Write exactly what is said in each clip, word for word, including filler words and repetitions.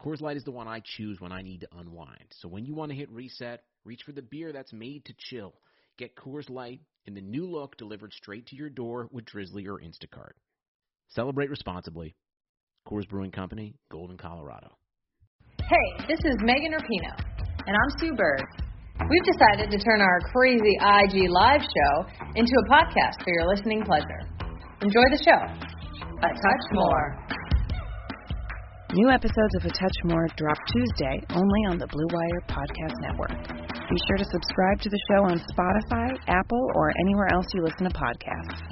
Coors Light is the one I choose when I need to unwind. So when you want to hit reset, reach for the beer that's made to chill. Get Coors Light in the new look delivered straight to your door with Drizzly or Instacart. Celebrate responsibly. Coors Brewing Company, Golden, Colorado. Hey, this is Megan Rapinoe, and I'm Sue Bird. We've decided to turn our crazy I G live show into a podcast for your listening pleasure. Enjoy the show. A touch more. New episodes of A Touch More drop Tuesday only on the Blue Wire Podcast Network. Be sure to subscribe to the show on Spotify, Apple, or anywhere else you listen to podcasts.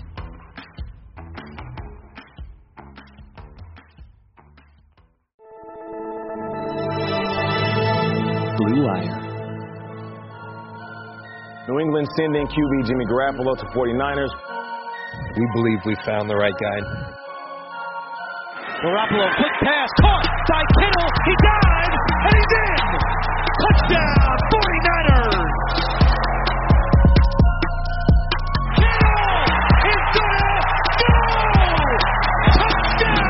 Blue Wire. New England sending Q B Jimmy Garoppolo to forty-niners. We believe we found the right guy. Garoppolo, quick pass, caught by Kittle. He died, and he's in. Touchdown, forty-niners! Kittle is gonna go! Touchdown!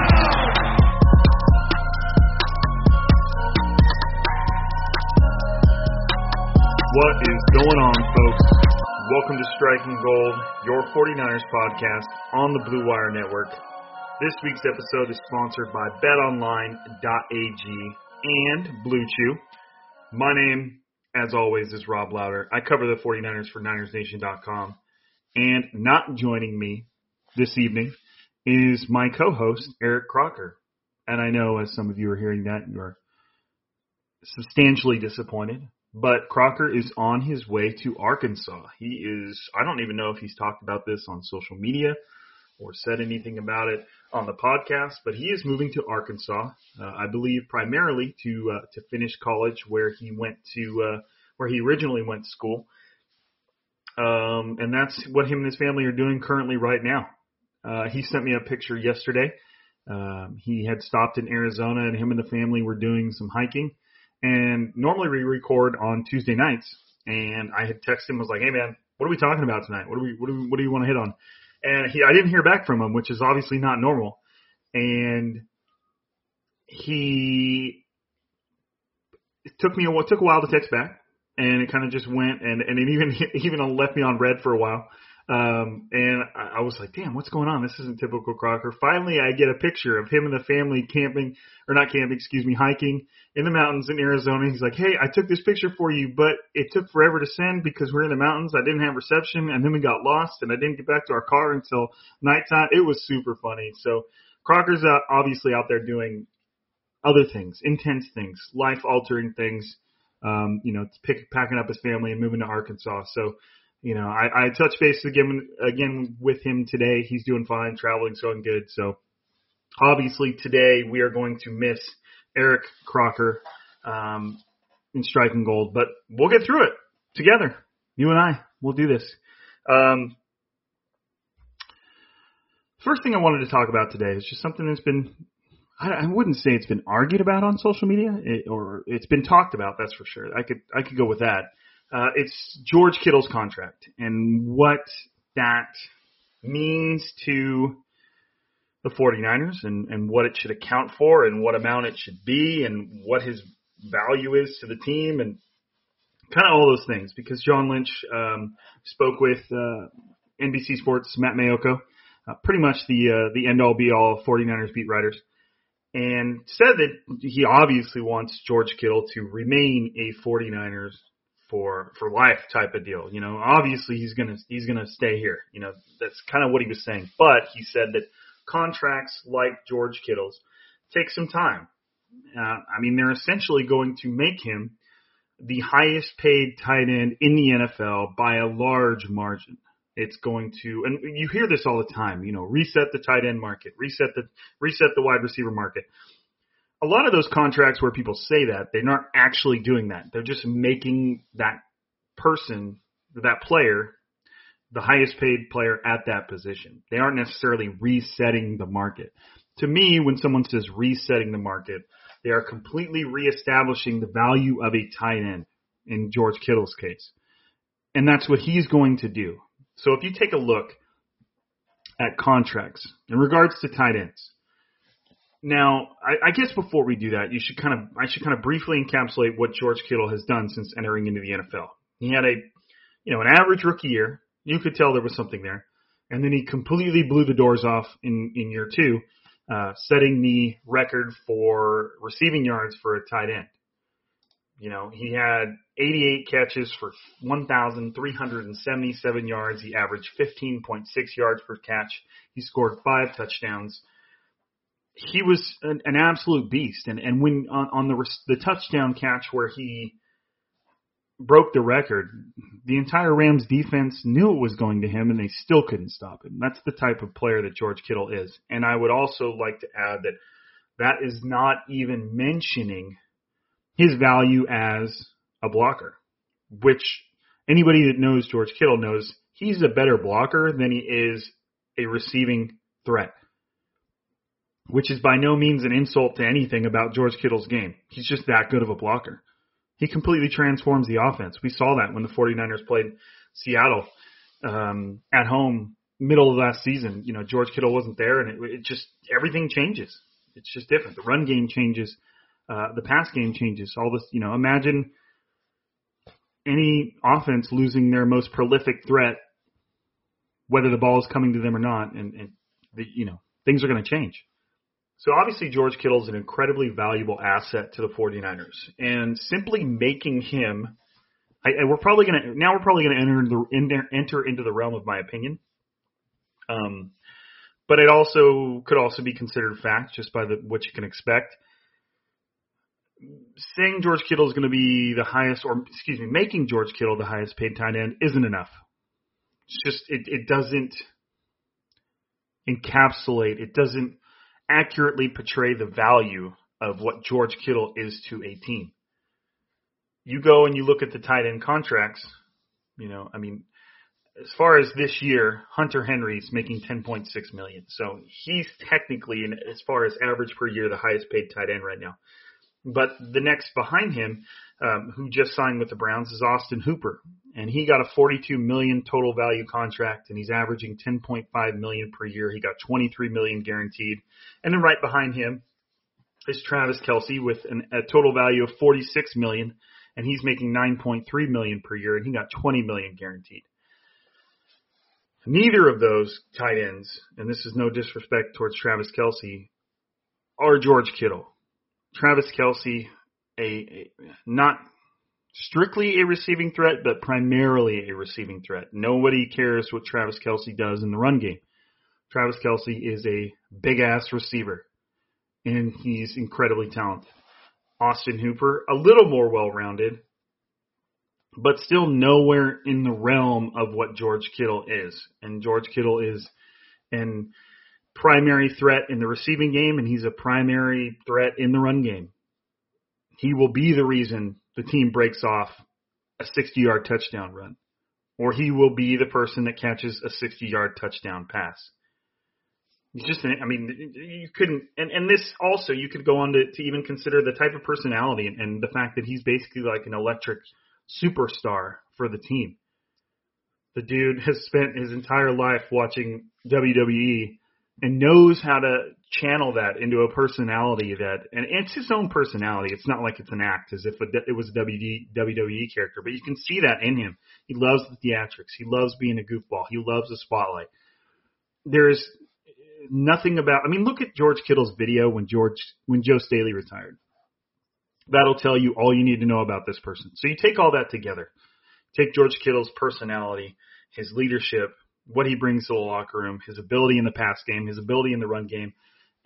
What is going on, folks? Welcome to Striking Gold, your forty-niners podcast on the Blue Wire Network. This week's episode is sponsored by Bet Online dot A G and Blue Chew. My name, as always, is Rob Lauder. I cover the forty-niners for Niners Nation dot com. And not joining me this evening is my co-host, Eric Crocker. And I know as some of you are hearing that, you are substantially disappointed. But Crocker is on his way to Arkansas. He is, I don't even know if he's talked about this on social media or said anything about it on the podcast, but he is moving to Arkansas, uh, I believe primarily to uh, to finish college where he went to, uh, where he originally went to school. Um, and that's what him and his family are doing currently right now. Uh, he sent me a picture yesterday. Um, he had stopped in Arizona and him and the family were doing some hiking. And normally we record on Tuesday nights. And I had texted him, was like, hey man, what are we talking about tonight? What do we, what do we, what do you want to hit on? And he, I didn't hear back from him, which is obviously not normal. And he it took me a while, took a while to text back, and it kind of just went, and, and it even it even left me on red for a while. Um, and I, I was like, damn, what's going on? This isn't typical Crocker. Finally, I get a picture of him and the family camping, or not camping, excuse me, hiking in the mountains in Arizona. He's like, hey, I took this picture for you, but it took forever to send because we're in the mountains. I didn't have reception, and then we got lost, and I didn't get back to our car until nighttime. It was super funny. So Crocker's out, obviously out there doing other things, intense things, life-altering things, um, you know, pick, packing up his family and moving to Arkansas. So, you know, I, I touched base again, again with him today. He's doing fine. Traveling's going good. So, obviously, today we are going to miss Eric Crocker um, in Striking Gold. But we'll get through it together. You and I. We'll do this. Um, First thing I wanted to talk about today is just something that's been, I wouldn't say it's been argued about on social media, it, or it's been talked about, that's for sure. I could I could go with that. Uh, it's George Kittle's contract and what that means to the 49ers and, and what it should account for and what amount it should be and what his value is to the team and kind of all those things. Because John Lynch um, spoke with uh, N B C Sports, Matt Maioco, uh, pretty much the, uh, the end-all, be-all 49ers beat writers, and said that he obviously wants George Kittle to remain a 49ers for for life type of deal. You know, obviously he's gonna he's gonna stay here. You know, that's kind of what he was saying. But he said that contracts like George Kittle's take some time. Uh, I mean, they're essentially going to make him the highest paid tight end in the N F L by a large margin. It's going to, and you hear this all the time, you know, reset the tight end market, reset the reset the wide receiver market. A lot of those contracts where people say that, they're not actually doing that. They're just making that person, that player, the highest paid player at that position. They aren't necessarily resetting the market. To me, when someone says resetting the market, they are completely reestablishing the value of a tight end in George Kittle's case. And that's what he's going to do. So if you take a look at contracts in regards to tight ends, now I, I guess before we do that, you should kind of I should kind of briefly encapsulate what George Kittle has done since entering into the N F L. He had a you know an average rookie year. You could tell there was something there, and then he completely blew the doors off in, in year two, uh, setting the record for receiving yards for a tight end. You know, he had eighty-eight catches for one thousand three hundred seventy-seven yards. He averaged fifteen point six yards per catch. He scored five touchdowns. He was an, an absolute beast. And, and when on, on the, the touchdown catch where he broke the record, the entire Rams defense knew it was going to him, and they still couldn't stop him. That's the type of player that George Kittle is. And I would also like to add that that is not even mentioning his value as a blocker, which anybody that knows George Kittle knows he's a better blocker than he is a receiving threat, which is by no means an insult to anything about George Kittle's game. He's just that good of a blocker. He completely transforms the offense. We saw that when the 49ers played Seattle um, at home middle of last season. You know, George Kittle wasn't there, and it, it just everything changes. It's just different. The run game changes. Uh, the pass game changes. All this, you know, imagine any offense losing their most prolific threat, whether the ball is coming to them or not, and, and the, you know, things are going to change. So obviously George Kittle is an incredibly valuable asset to the 49ers, and simply making him, I, I, we're probably going to now we're probably going to enter the in, enter into the realm of my opinion. Um, but it also could also be considered fact just by the what you can expect. Saying George Kittle is going to be the highest, or excuse me, making George Kittle the highest paid tight end isn't enough. It's just, it, it doesn't encapsulate, it doesn't accurately portray the value of what George Kittle is to a team. You go and you look at the tight end contracts, you know, I mean, as far as this year, Hunter Henry's making ten point six million dollars. So he's technically, in, as far as average per year, the highest paid tight end right now. But the next behind him, um, who just signed with the Browns, is Austin Hooper. And he got a forty-two million dollars total value contract, and he's averaging ten point five million dollars per year. He got twenty-three million dollars guaranteed. And then right behind him is Travis Kelce with an, a total value of forty-six million dollars, and he's making nine point three million dollars per year, and he got twenty million dollars guaranteed. Neither of those tight ends, and this is no disrespect towards Travis Kelce, are George Kittle. Travis Kelce, a, a not strictly a receiving threat, but primarily a receiving threat. Nobody cares what Travis Kelce does in the run game. Travis Kelce is a big-ass receiver, and he's incredibly talented. Austin Hooper, a little more well-rounded, but still nowhere in the realm of what George Kittle is. And George Kittle is an primary threat in the receiving game, and he's a primary threat in the run game. He will be the reason the team breaks off a sixty-yard touchdown run, or he will be the person that catches a sixty-yard touchdown pass. Just, I mean, you couldn't, and, and this also, you could go on to, to even consider the type of personality and, and the fact that he's basically like an electric superstar for the team. The dude has spent his entire life watching W W E and knows how to channel that into a personality that, and it's his own personality. It's not like it's an act as if it was a W W E character, but you can see that in him. He loves the theatrics. He loves being a goofball. He loves the spotlight. There's nothing about, I mean, look at George Kittle's video when George, when Joe Staley retired. That'll tell you all you need to know about this person. So you take all that together. Take George Kittle's personality, his leadership, what he brings to the locker room, his ability in the pass game, his ability in the run game.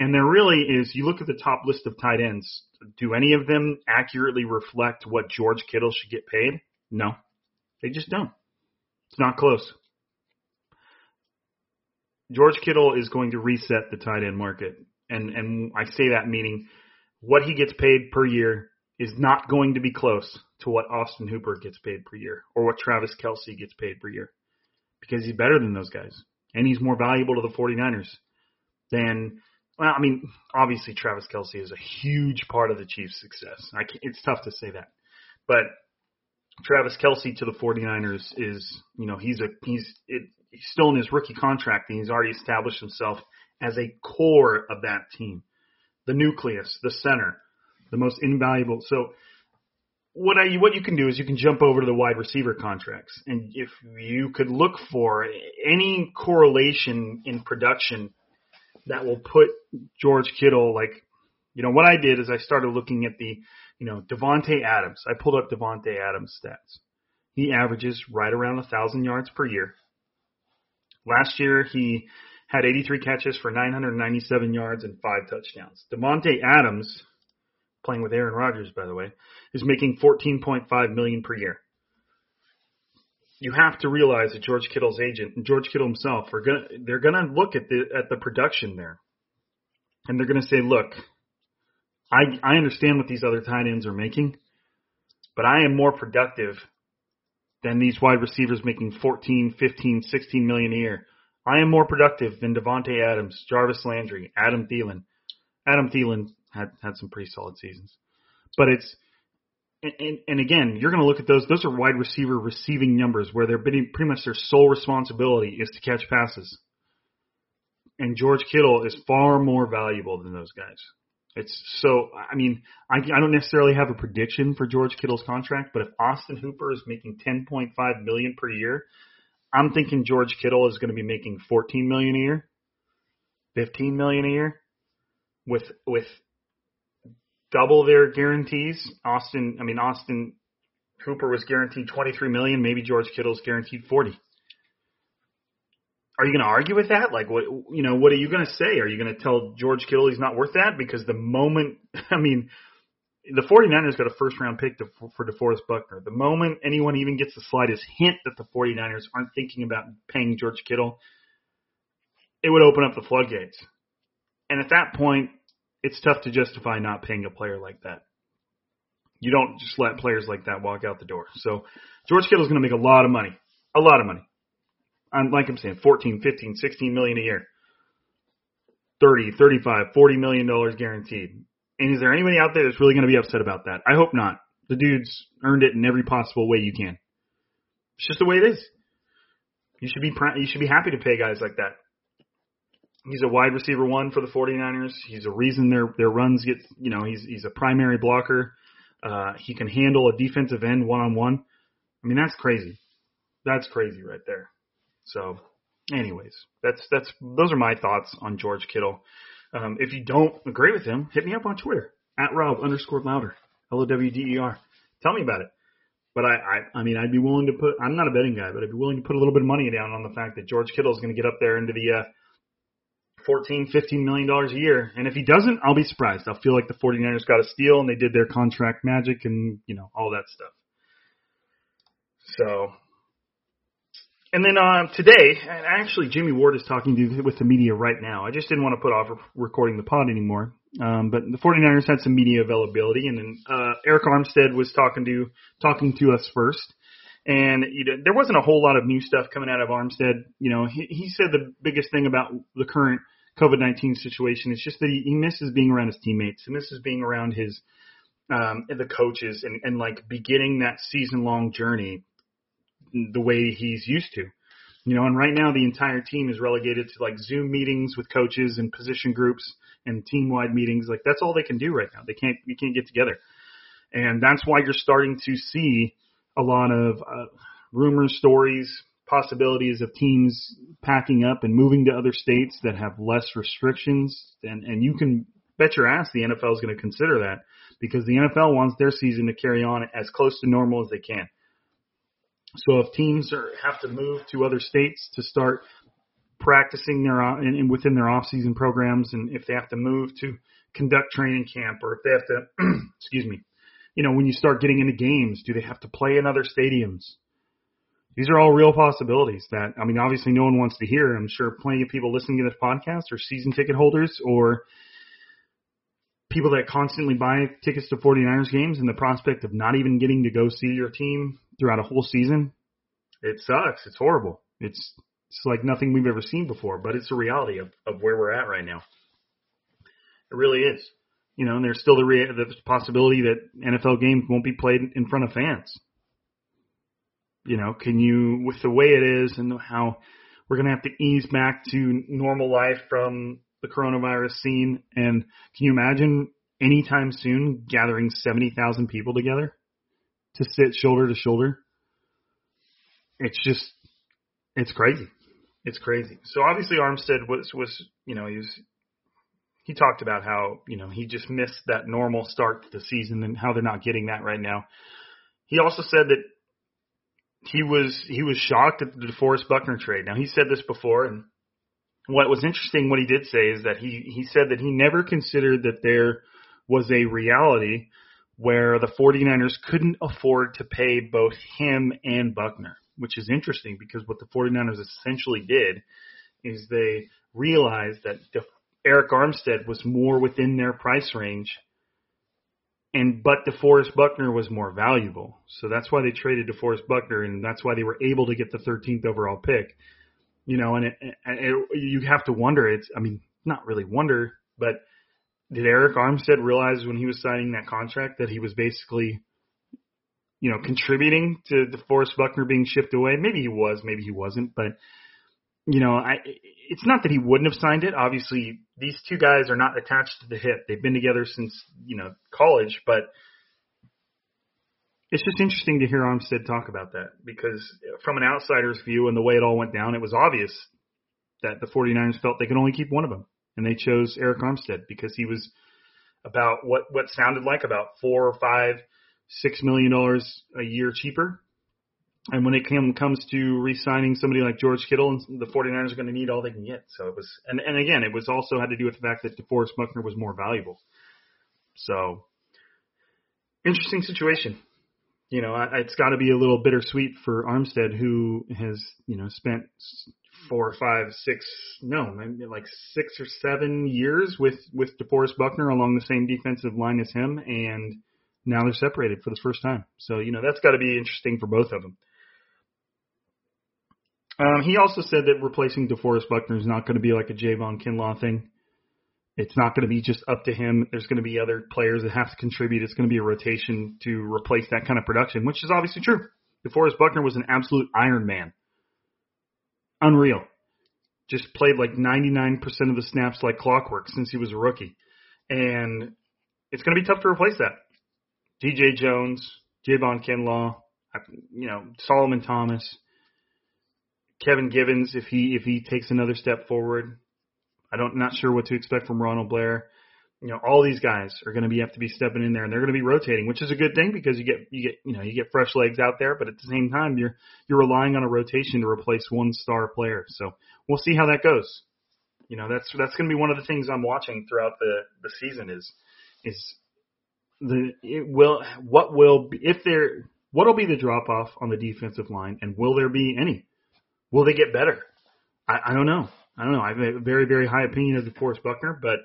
And there really is, you look at the top list of tight ends, do any of them accurately reflect what George Kittle should get paid? No, they just don't. It's not close. George Kittle is going to reset the tight end market. And and I say that meaning what he gets paid per year is not going to be close to what Austin Hooper gets paid per year or what Travis Kelce gets paid per year because he's better than those guys. And he's more valuable to the 49ers than, well, I mean, obviously Travis Kelce is a huge part of the Chiefs' success. I can't, it's tough to say that. But Travis Kelce to the 49ers is, you know, he's a he's it, he's still in his rookie contract, and he's already established himself as a core of that team, the nucleus, the center, the most invaluable. So what I what you can do is you can jump over to the wide receiver contracts, and if you could look for any correlation in production that will put George Kittle like, you know, what I did is I started looking at the, you know, Devontae Adams. I pulled up Devontae Adams' stats. He averages right around one thousand yards per year. Last year, he had eighty-three catches for nine hundred ninety-seven yards and five touchdowns. Devontae Adams, playing with Aaron Rodgers, by the way, is making fourteen point five million dollars per year. You have to realize that George Kittle's agent and George Kittle himself, are gonna, they're going to look at the at the production there. And they're going to say, look, I, I understand what these other tight ends are making, but I am more productive than these wide receivers making fourteen, fifteen, sixteen million a year. I am more productive than Devontae Adams, Jarvis Landry, Adam Thielen. Adam Thielen had, had some pretty solid seasons. But it's, and, and, and again, you're going to look at those. Those are wide receiver receiving numbers where they're pretty, pretty much their sole responsibility is to catch passes. And George Kittle is far more valuable than those guys. It's so, I mean, I, I don't necessarily have a prediction for George Kittle's contract, but if Austin Hooper is making ten point five million dollars per year, I'm thinking George Kittle is going to be making fourteen million dollars a year, fifteen million dollars a year, with with double their guarantees. Austin, I mean, Austin Hooper was guaranteed twenty-three million dollars. Maybe George Kittle's guaranteed forty million dollars. Are you going to argue with that? Like, what, you know, what are you going to say? Are you going to tell George Kittle he's not worth that? Because the moment, I mean, the 49ers got a first-round pick to, for DeForest Buckner. The moment anyone even gets the slightest hint that the 49ers aren't thinking about paying George Kittle, it would open up the floodgates. And at that point, it's tough to justify not paying a player like that. You don't just let players like that walk out the door. So George Kittle's going to make a lot of money, a lot of money. I'm like I'm saying, fourteen, fifteen, sixteen million dollars a year, thirty, thirty-five, forty million dollars guaranteed. And is there anybody out there that's really going to be upset about that? I hope not. The dude's earned it in every possible way you can. It's just the way it is. You should be you should be happy to pay guys like that. He's a wide receiver one for the 49ers. He's a reason their their runs get, you know, he's he's a primary blocker. Uh, he can handle a defensive end one-on-one. I mean, that's crazy. That's crazy right there. So, anyways, that's that's those are my thoughts on George Kittle. Um, if you don't agree with him, hit me up on Twitter at Rob underscore Lauder, L O W D E R. Tell me about it. But I, I, I mean, I'd be willing to put. I'm not a betting guy, but I'd be willing to put a little bit of money down on the fact that George Kittle is going to get up there into the uh, fourteen, fifteen million dollars a year. And if he doesn't, I'll be surprised. I'll feel like the 49ers got a steal and they did their contract magic and you know all that stuff. So. And then uh, today, and actually Jimmy Ward is talking to, with the media right now. I just didn't want to put off recording the pod anymore. Um, but the 49ers had some media availability, and then uh, Arik Armstead was talking to talking to us first. And you know, there wasn't a whole lot of new stuff coming out of Armstead. You know, he, he said the biggest thing about the current COVID nineteen situation. It's just that he, he misses being around his teammates. He misses being around his um, the coaches and, and, like, beginning that season-long journey the way he's used to. You know, and right now the entire team is relegated to, like, Zoom meetings with coaches and position groups and team-wide meetings. Like, that's all they can do right now. They can't you can't get together. And that's why you're starting to see a lot of uh, rumors, stories, possibilities of teams packing up and moving to other states that have less restrictions. And, and you can bet your ass the N F L is going to consider that because the N F L wants their season to carry on as close to normal as they can. So if teams are, have to move to other states to start practicing their and, and within their off-season programs, and if they have to move to conduct training camp, or if they have to, excuse me, you know, when you start getting into games, do they have to play in other stadiums? These are all real possibilities that, I mean, obviously no one wants to hear. I'm sure plenty of people listening to this podcast are season ticket holders or people that constantly buy tickets to 49ers games, and the prospect of not even getting to go see your team throughout a whole season, it sucks. It's horrible. It's it's like nothing we've ever seen before, but it's a reality of, of where we're at right now. It really is. You know, and there's still the, rea- the possibility that N F L games won't be played in front of fans. You know, can you, with the way it is and how we're going to have to ease back to normal life from the coronavirus scene, and can you imagine anytime soon gathering seventy thousand people together to sit shoulder to shoulder? It's just, it's crazy. It's crazy. So obviously Armstead was, was you know, he was, he talked about how, you know, he just missed that normal start to the season and how they're not getting that right now. He also said that He was he was shocked at the DeForest Buckner trade. Now, he said this before, and what was interesting, what he did say is that he, he said that he never considered that there was a reality where the 49ers couldn't afford to pay both him and Buckner, which is interesting because what the 49ers essentially did is they realized that Arik Armstead was more within their price range, And but DeForest Buckner was more valuable. So that's why they traded DeForest Buckner, and that's why they were able to get the thirteenth overall pick. You know, and, it, and it, you have to wonder, it's, I mean, not really wonder, but did Arik Armstead realize when he was signing that contract that he was basically, you know, contributing to DeForest Buckner being shipped away? Maybe he was, maybe he wasn't, but, you know, I, it's not that he wouldn't have signed it. Obviously, these two guys are not attached to the hip. They've been together since, you know, college, but it's just interesting to hear Armstead talk about that because from an outsider's view and the way it all went down, it was obvious that the 49ers felt they could only keep one of them, and they chose Arik Armstead because he was about what, what sounded like about four or five, six million dollars a year cheaper. And when it came, comes to re-signing somebody like George Kittle, the 49ers are going to need all they can get. So it was, and, and again, it was also had to do with the fact that DeForest Buckner was more valuable. So interesting situation. You know, I, it's got to be a little bittersweet for Armstead, who has, you know, spent four or five, six, no, like six or seven years with, with DeForest Buckner along the same defensive line as him. And now they're separated for the first time. So, you know, that's got to be interesting for both of them. Um, he also said that replacing DeForest Buckner is not going to be like a Javon Kinlaw thing. It's not going to be just up to him. There's going to be other players that have to contribute. It's going to be a rotation to replace that kind of production, which is obviously true. DeForest Buckner was an absolute Iron Man. Unreal. Just played like ninety-nine percent of the snaps like clockwork since he was a rookie. And it's going to be tough to replace that. D J Jones, Javon Kinlaw, you know, Solomon Thomas. Kevin Givens, if he if he takes another step forward, I don't not sure what to expect from Ronald Blair. You know, all these guys are going to be have to be stepping in there, and they're going to be rotating, which is a good thing because you get you get you know you get fresh legs out there. But at the same time, you're you're relying on a rotation to replace one star player. So we'll see how that goes. You know, that's that's going to be one of the things I'm watching throughout the, the season is is the it will what will be, if there what will be the drop off on the defensive line, and will there be any? Will they get better? I, I don't know. I don't know. I have a very, very high opinion of DeForest Buckner, but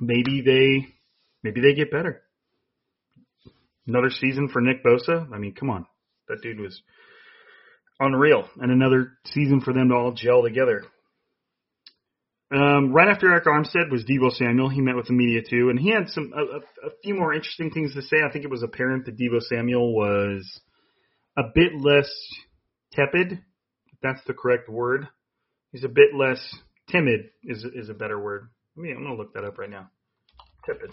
maybe they maybe they get better. Another season for Nick Bosa? I mean, come on. That dude was unreal. And another season for them to all gel together. Um, right after Arik Armstead was Deebo Samuel. He met with the media too, and he had some a, a few more interesting things to say. I think it was apparent that Deebo Samuel was a bit less tepid, if that's the correct word. He's a bit less timid is is a better word. I mean, I'm going to look that up right now. Tepid.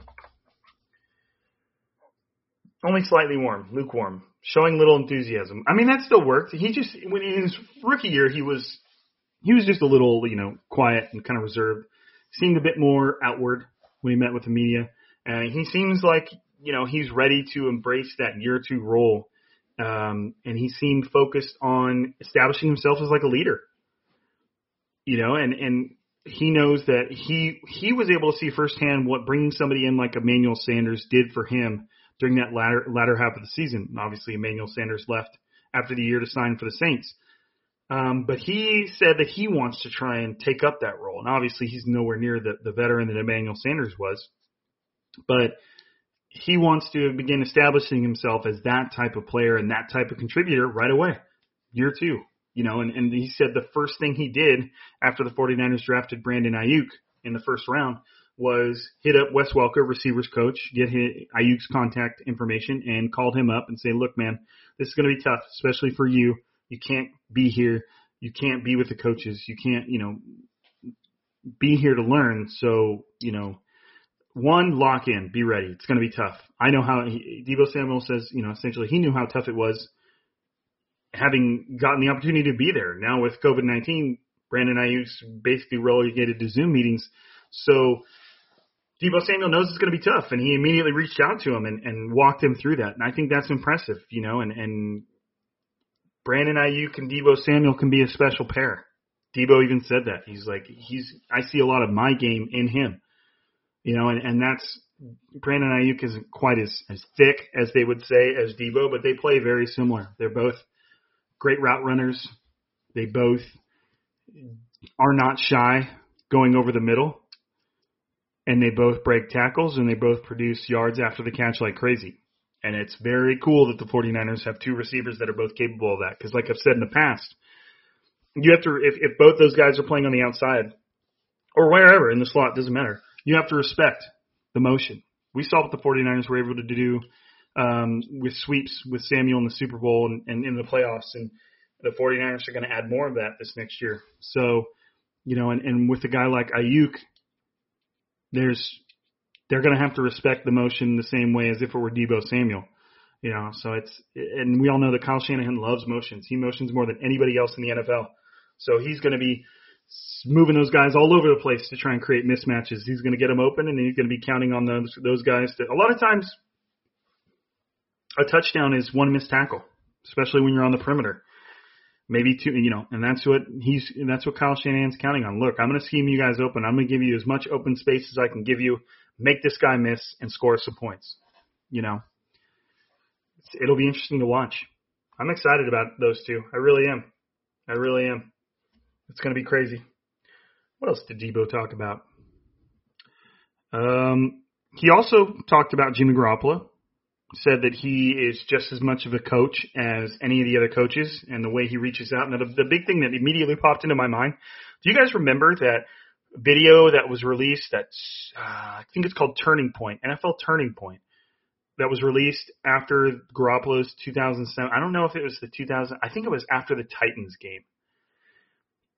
Only slightly warm, lukewarm, showing little enthusiasm. I mean, that still worked. He just, when in his rookie year, he was he was just a little, you know, quiet and kind of reserved. Seemed a bit more outward when he met with the media. Uh, he seems like, you know, he's ready to embrace that year two role. Um, and he seemed focused on establishing himself as like a leader. You know, and, and he knows that he he was able to see firsthand what bringing somebody in like Emmanuel Sanders did for him during that latter latter half of the season. And obviously, Emmanuel Sanders left after the year to sign for the Saints. Um, but he said that he wants to try and take up that role. And obviously, he's nowhere near the, the veteran that Emmanuel Sanders was. But he wants to begin establishing himself as that type of player and that type of contributor right away, year two. You know, and, and he said the first thing he did after the 49ers drafted Brandon Ayuk in the first round was hit up Wes Welker, receivers coach, get his, Ayuk's contact information, and called him up and say, look, man, this is going to be tough, especially for you. You can't be here. You can't be with the coaches. You can't, you know, be here to learn. So, you know, one, lock in, be ready. It's going to be tough. I know how he, Deebo Samuel says, you know, essentially he knew how tough it was having gotten the opportunity to be there. Now with COVID nineteen, Brandon Ayuk's basically relegated to Zoom meetings. So Deebo Samuel knows it's going to be tough, and he immediately reached out to him and, and walked him through that. And I think that's impressive, you know, and, and Brandon Ayuk and Deebo Samuel can be a special pair. Deebo even said that. He's like, he's, I see a lot of my game in him, you know, and, and that's, Brandon Ayuk isn't quite as, as thick as they would say as Deebo, but they play very similar. They're both great route runners. They both are not shy going over the middle. And they both break tackles, and they both produce yards after the catch like crazy. And it's very cool that the 49ers have two receivers that are both capable of that. Because like I've said in the past, you have to if, if both those guys are playing on the outside or wherever in the slot, doesn't matter, you have to respect the motion. We saw what the 49ers were able to do um, with sweeps with Samuel in the Super Bowl and, and in the playoffs. And the 49ers are going to add more of that this next year. So, you know, and, and with a guy like Ayuk, There's, they're going to have to respect the motion the same way as if it were Deebo Samuel, you know, so it's, and we all know that Kyle Shanahan loves motions. He motions more than anybody else in the N F L. So he's going to be moving those guys all over the place to try and create mismatches. He's going to get them open, and he's going to be counting on those, those guys to, a lot of times a touchdown is one missed tackle, especially when you're on the perimeter. Maybe two, you know, and that's what he's, and that's what Kyle Shanahan's counting on. Look, I'm going to scheme you guys open. I'm going to give you as much open space as I can give you. Make this guy miss and score some points. You know, it's, it'll be interesting to watch. I'm excited about those two. I really am. I really am. It's going to be crazy. What else did Deebo talk about? Um, he also talked about Jimmy Garoppolo. Said that he is just as much of a coach as any of the other coaches and the way he reaches out. Now, the, the big thing that immediately popped into my mind, do you guys remember that video that was released that's, uh, I think it's called Turning Point, N F L Turning Point, that was released after Garoppolo's two thousand seven. I don't know if it was the two thousand. I think it was after the Titans game.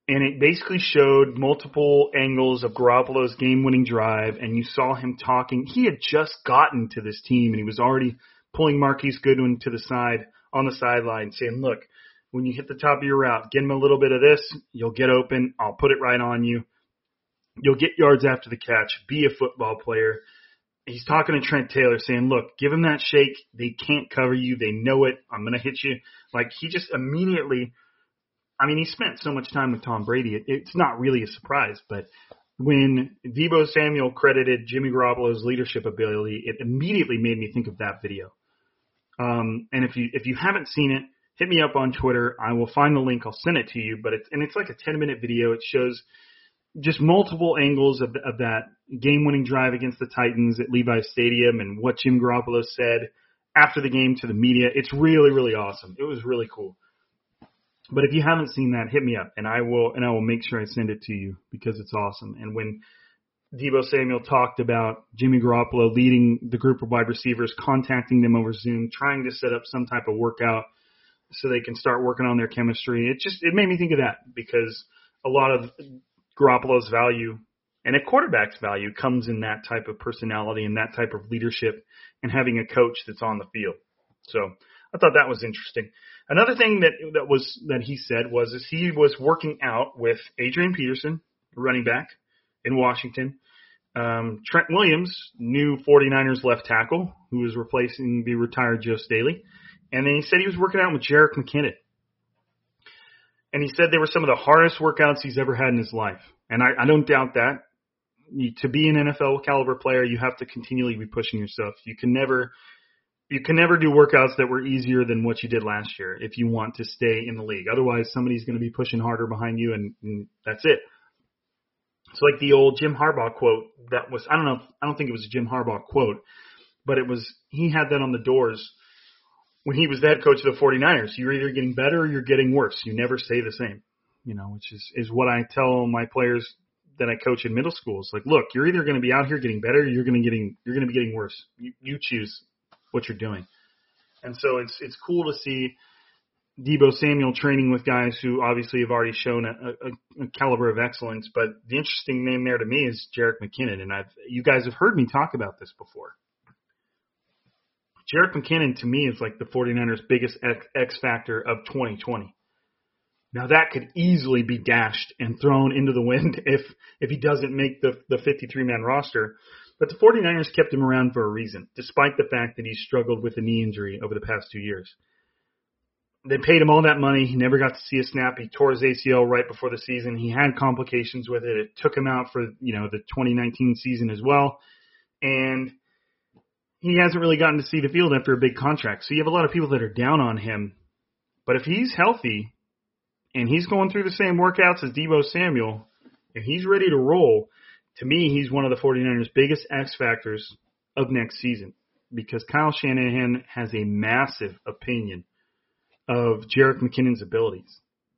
And it basically showed multiple angles of Garoppolo's game-winning drive, and you saw him talking. He had just gotten to this team, and he was already pulling Marquise Goodwin to the side, on the sideline, saying, look, when you hit the top of your route, give him a little bit of this, you'll get open, I'll put it right on you. You'll get yards after the catch, be a football player. He's talking to Trent Taylor, saying, look, give him that shake, they can't cover you, they know it, I'm going to hit you. Like, he just immediately – I mean, he spent so much time with Tom Brady, it, it's not really a surprise. But when Deebo Samuel credited Jimmy Garoppolo's leadership ability, it immediately made me think of that video. Um, and if you if you haven't seen it, hit me up on Twitter. I will find the link. I'll send it to you. But it's and it's like a ten-minute video. It shows just multiple angles of, of that game-winning drive against the Titans at Levi's Stadium and what Jim Garoppolo said after the game to the media. It's really, really awesome. It was really cool. But if you haven't seen that, hit me up, and I will and I will make sure I send it to you because it's awesome. And when Deebo Samuel talked about Jimmy Garoppolo leading the group of wide receivers, contacting them over Zoom, trying to set up some type of workout so they can start working on their chemistry, it just it made me think of that because a lot of Garoppolo's value and a quarterback's value comes in that type of personality and that type of leadership and having a coach that's on the field. So I thought that was interesting. Another thing that that was that he said was is he was working out with Adrian Peterson, running back in Washington, um, Trent Williams, new 49ers left tackle, who is replacing the retired Joe Staley, and then he said he was working out with Jerick McKinnon. And he said they were some of the hardest workouts he's ever had in his life, and I, I don't doubt that. You, to be an N F L caliber player, you have to continually be pushing yourself. You can never. You can never do workouts that were easier than what you did last year if you want to stay in the league. Otherwise, somebody's going to be pushing harder behind you, and, and that's it. It's like the old Jim Harbaugh quote that was – I don't know. I don't think it was a Jim Harbaugh quote, but it was – he had that on the doors when he was the head coach of the 49ers. You're either getting better or you're getting worse. You never stay the same, you know, which is, is what I tell my players that I coach in middle school. It's like, look, you're either going to be out here getting better or you're going to getting you're going to be getting worse. You, you choose what you're doing. And so it's it's cool to see Deebo Samuel training with guys who obviously have already shown a, a, a caliber of excellence, but the interesting name there to me is Jerick McKinnon, and I've you guys have heard me talk about this before. Jerick McKinnon, to me, is like the 49ers' biggest X, X factor of twenty twenty. Now, that could easily be dashed and thrown into the wind if if he doesn't make the the fifty-three man roster. But the 49ers kept him around for a reason, despite the fact that he struggled with a knee injury over the past two years. They paid him all that money. He never got to see a snap. He tore his A C L right before the season. He had complications with it. It took him out for, you know, the twenty nineteen season as well. And he hasn't really gotten to see the field after a big contract. So you have a lot of people that are down on him. But if he's healthy and he's going through the same workouts as Deebo Samuel, if he's ready to roll, to me, he's one of the 49ers' biggest X factors of next season because Kyle Shanahan has a massive opinion of Jerick McKinnon's abilities.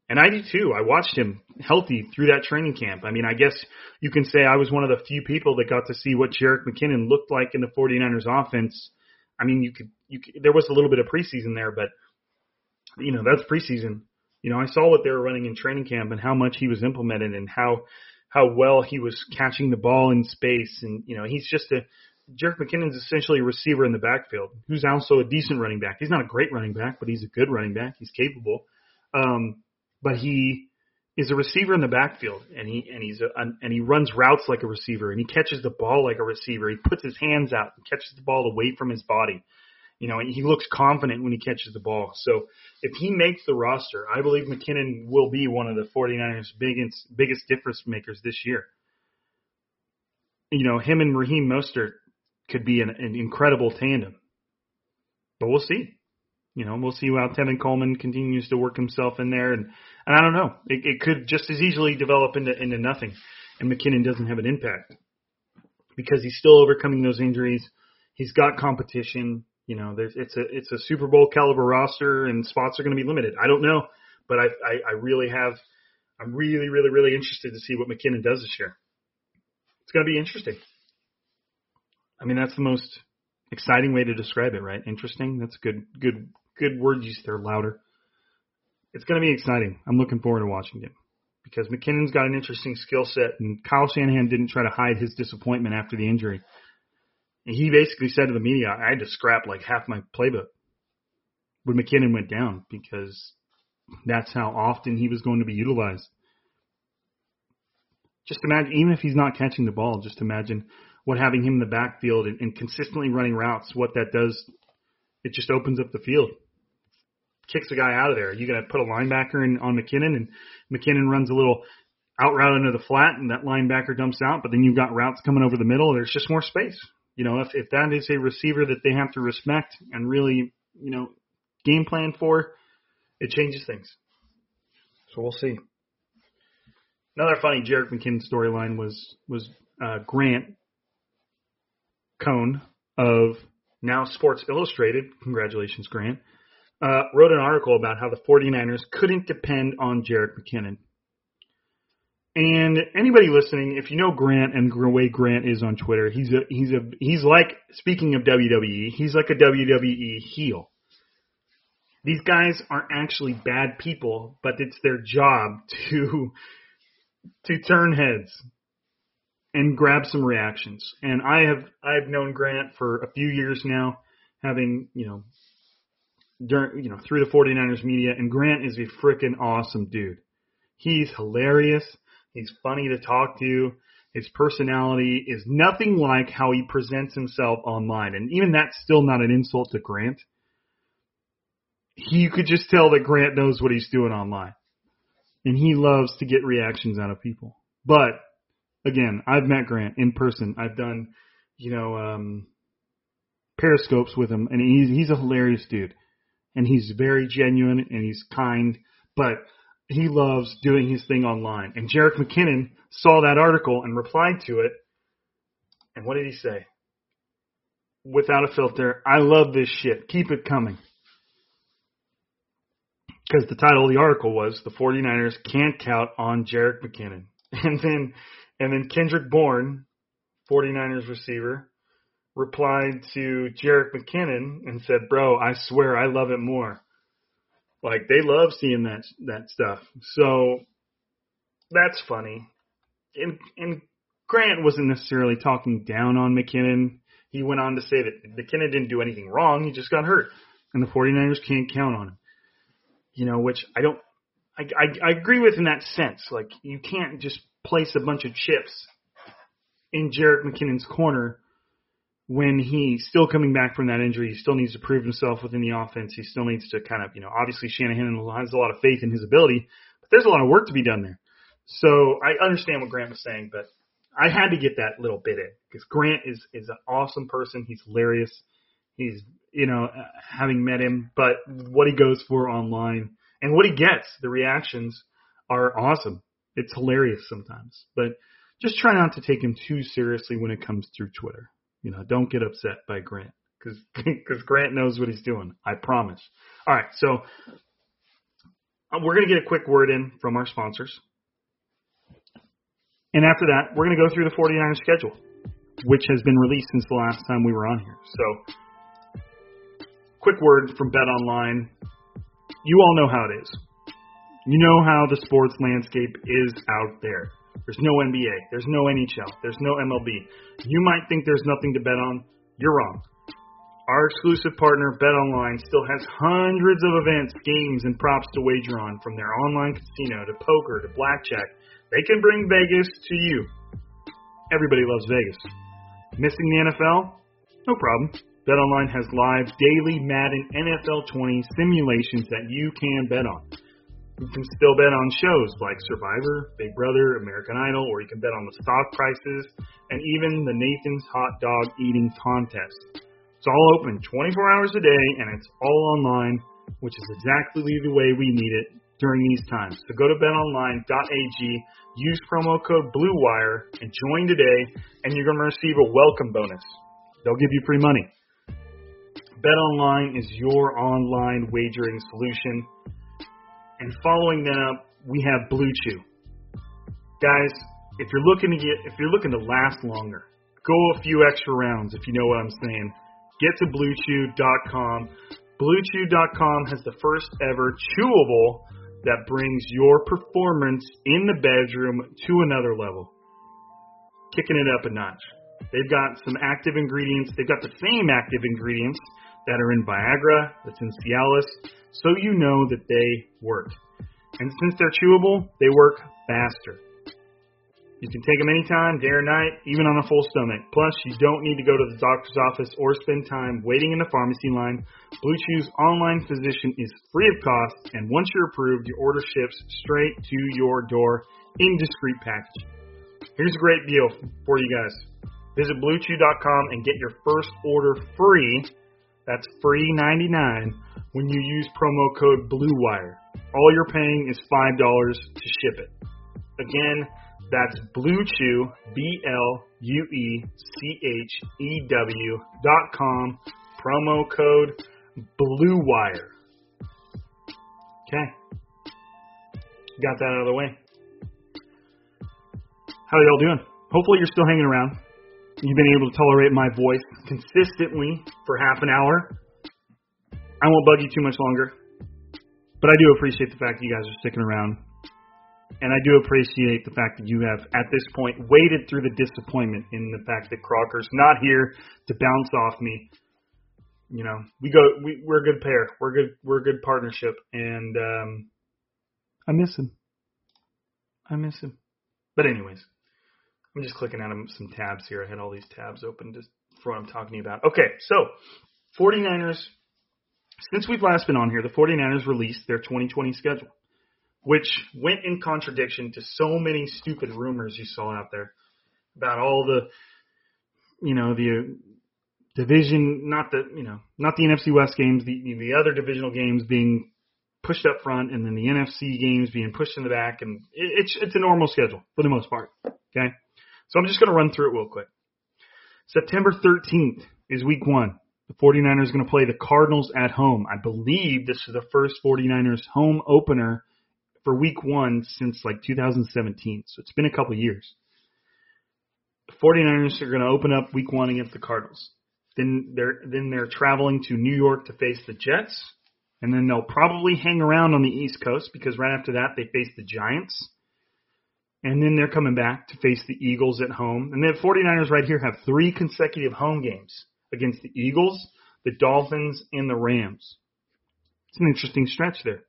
And I do too. I watched him healthy through that training camp. I mean, I guess you can say I was one of the few people that got to see what Jerick McKinnon looked like in the 49ers offense. I mean, you could, you could, there was a little bit of preseason there, but, you know, that's preseason. You know, I saw what they were running in training camp and how much he was implemented and how – how well he was catching the ball in space. And, you know, he's just a – Jerick McKinnon's essentially a receiver in the backfield who's also a decent running back. He's not a great running back, but he's a good running back. He's capable. Um, but he is a receiver in the backfield, and he and he's a, and he runs routes like a receiver, and he catches the ball like a receiver. He puts his hands out and catches the ball away from his body. You know, and he looks confident when he catches the ball. So if he makes the roster, I believe McKinnon will be one of the 49ers' biggest, biggest difference makers this year. You know, him and Raheem Mostert could be an, an incredible tandem. But we'll see. You know, we'll see how Tevin Coleman continues to work himself in there. And, and I don't know. It, it could just as easily develop into, into nothing. And McKinnon doesn't have an impact because he's still overcoming those injuries. He's got competition. You know, there's, it's a it's a Super Bowl caliber roster, and spots are going to be limited. I don't know, but I, I I really have I'm really really really interested to see what McKinnon does this year. It's going to be interesting. I mean, that's the most exciting way to describe it, right? Interesting. That's good good good word use there, Lauder. It's going to be exciting. I'm looking forward to watching it because McKinnon's got an interesting skill set, and Kyle Shanahan didn't try to hide his disappointment after the injury. And he basically said to the media, I had to scrap like half my playbook when McKinnon went down because that's how often he was going to be utilized. Just imagine, even if he's not catching the ball, just imagine what having him in the backfield and, and consistently running routes, what that does. It just opens up the field, kicks the guy out of there. You're going to put a linebacker in, on McKinnon, and McKinnon runs a little out route under the flat, and that linebacker dumps out, but then you've got routes coming over the middle. There's just more space. You know, if, if that is a receiver that they have to respect and really, you know, game plan for, it changes things. So we'll see. Another funny Jerick McKinnon storyline was was uh, Grant Cohn of Now Sports Illustrated. Congratulations, Grant. uh, wrote an article about how the 49ers couldn't depend on Jerick McKinnon. And anybody listening, if you know Grant and the way Grant is on Twitter, he's a, he's a, he's like, speaking of W W E, he's like a W W E heel. These guys aren't actually bad people, but it's their job to, to turn heads and grab some reactions. And I have, I've known Grant for a few years now, having, you know, during, you know, through the 49ers media, and Grant is a freaking awesome dude. He's hilarious. He's funny to talk to. His personality is nothing like how he presents himself online. And even that's still not an insult to Grant. He, you could just tell that Grant knows what he's doing online. And he loves to get reactions out of people. But, again, I've met Grant in person. I've done, you know, um, periscopes with him. And he's, he's a hilarious dude. And he's very genuine and he's kind. But he loves doing his thing online. And Jerick McKinnon saw that article and replied to it. And what did he say? Without a filter, I love this shit. Keep it coming. Because the title of the article was, the 49ers can't count on Jerick McKinnon. And then and then Kendrick Bourne, 49ers receiver, replied to Jerick McKinnon and said, bro, I swear I love it more. Like, they love seeing that that stuff. So that's funny. And, and Grant wasn't necessarily talking down on McKinnon. He went on to say that McKinnon didn't do anything wrong. He just got hurt. And the 49ers can't count on him. You know, which I don't I, – I, I agree with in that sense. Like, you can't just place a bunch of chips in Jerick McKinnon's corner when he's still coming back from that injury. He still needs to prove himself within the offense. He still needs to kind of, you know, obviously Shanahan has a lot of faith in his ability, but there's a lot of work to be done there. So I understand what Grant was saying, but I had to get that little bit in because Grant is, is an awesome person. He's hilarious. He's – you know, having met him, but what he goes for online and what he gets, the reactions are awesome. It's hilarious sometimes, but just try not to take him too seriously when it comes through Twitter. You know, don't get upset by Grant because because Grant knows what he's doing. I promise. All right. So we're going to get a quick word in from our sponsors. And after that, we're going to go through the 49ers schedule, which has been released since the last time we were on here. So, quick word from BetOnline. You all know how it is. You know how the sports landscape is out there. There's no N B A. There's no N H L. There's no M L B. You might think there's nothing to bet on. You're wrong. Our exclusive partner, BetOnline, still has hundreds of events, games, and props to wager on, from their online casino to poker to blackjack. They can bring Vegas to you. Everybody loves Vegas. Missing the N F L? No problem. BetOnline has live daily Madden N F L twenty simulations that you can bet on. You can still bet on shows like Survivor, Big Brother, American Idol, or you can bet on the stock prices and even the Nathan's Hot Dog Eating Contest. It's all open twenty-four hours a day, and it's all online, which is exactly the way we need it during these times. So go to bet online dot a g, use promo code BLUEWIRE, and join today, and you're going to receive a welcome bonus. They'll give you free money. BetOnline is your online wagering solution. And following that up, we have Blue Chew. Guys, if you're looking to get, if you're looking to last longer, go a few extra rounds, if you know what I'm saying. Get to blue chew dot com. blue chew dot com has the first ever chewable that brings your performance in the bedroom to another level. Kicking it up a notch. They've got some active ingredients. They've got the same active ingredients that are in Viagra, that's in Cialis, so you know that they work. And since they're chewable, they work faster. You can take them anytime, day or night, even on a full stomach. Plus, you don't need to go to the doctor's office or spend time waiting in the pharmacy line. Blue Chew's online physician is free of cost, and once you're approved, your order ships straight to your door in discreet packaging. Here's a great deal for you guys. Visit blue chew dot com and get your first order free. That's free ninety-nine when you use promo code BLUEWIRE. All you're paying is five dollars to ship it. Again, that's BlueChew, B L U E C H E W dot com, promo code BLUEWIRE. Okay. Got that out of the way. How are y'all doing? Hopefully you're still hanging around. You've been able to tolerate my voice consistently for half an hour. I won't bug you too much longer. But I do appreciate the fact that you guys are sticking around. And I do appreciate the fact that you have, at this point, waded through the disappointment in the fact that Crocker's not here to bounce off me. You know, we go, we, we're a good pair. We're good. We're a good partnership. And um, I miss him. I miss him. But anyways, I'm just clicking out of some tabs here. I had all these tabs open just for what I'm talking to you about. Okay, so forty-niners. Since we've last been on here, the forty-niners released their twenty twenty schedule, which went in contradiction to so many stupid rumors you saw out there about all the, you know, the division, not the, you know, not the N F C West games, the the other divisional games being pushed up front, and then the N F C games being pushed in the back, and it, it's it's a normal schedule for the most part. Okay, so I'm just going to run through it real quick. September thirteenth is week one. The forty-niners are going to play the Cardinals at home. I believe this is the first forty-niners home opener for week one since like two thousand seventeen. So it's been a couple years. The forty-niners are going to open up week one against the Cardinals. Then they're then they're traveling to New York to face the Jets. And then they'll probably hang around on the East Coast because right after that they face the Giants. And then they're coming back to face the Eagles at home. And the forty-niners right here have three consecutive home games against the Eagles, the Dolphins, and the Rams. It's an interesting stretch there.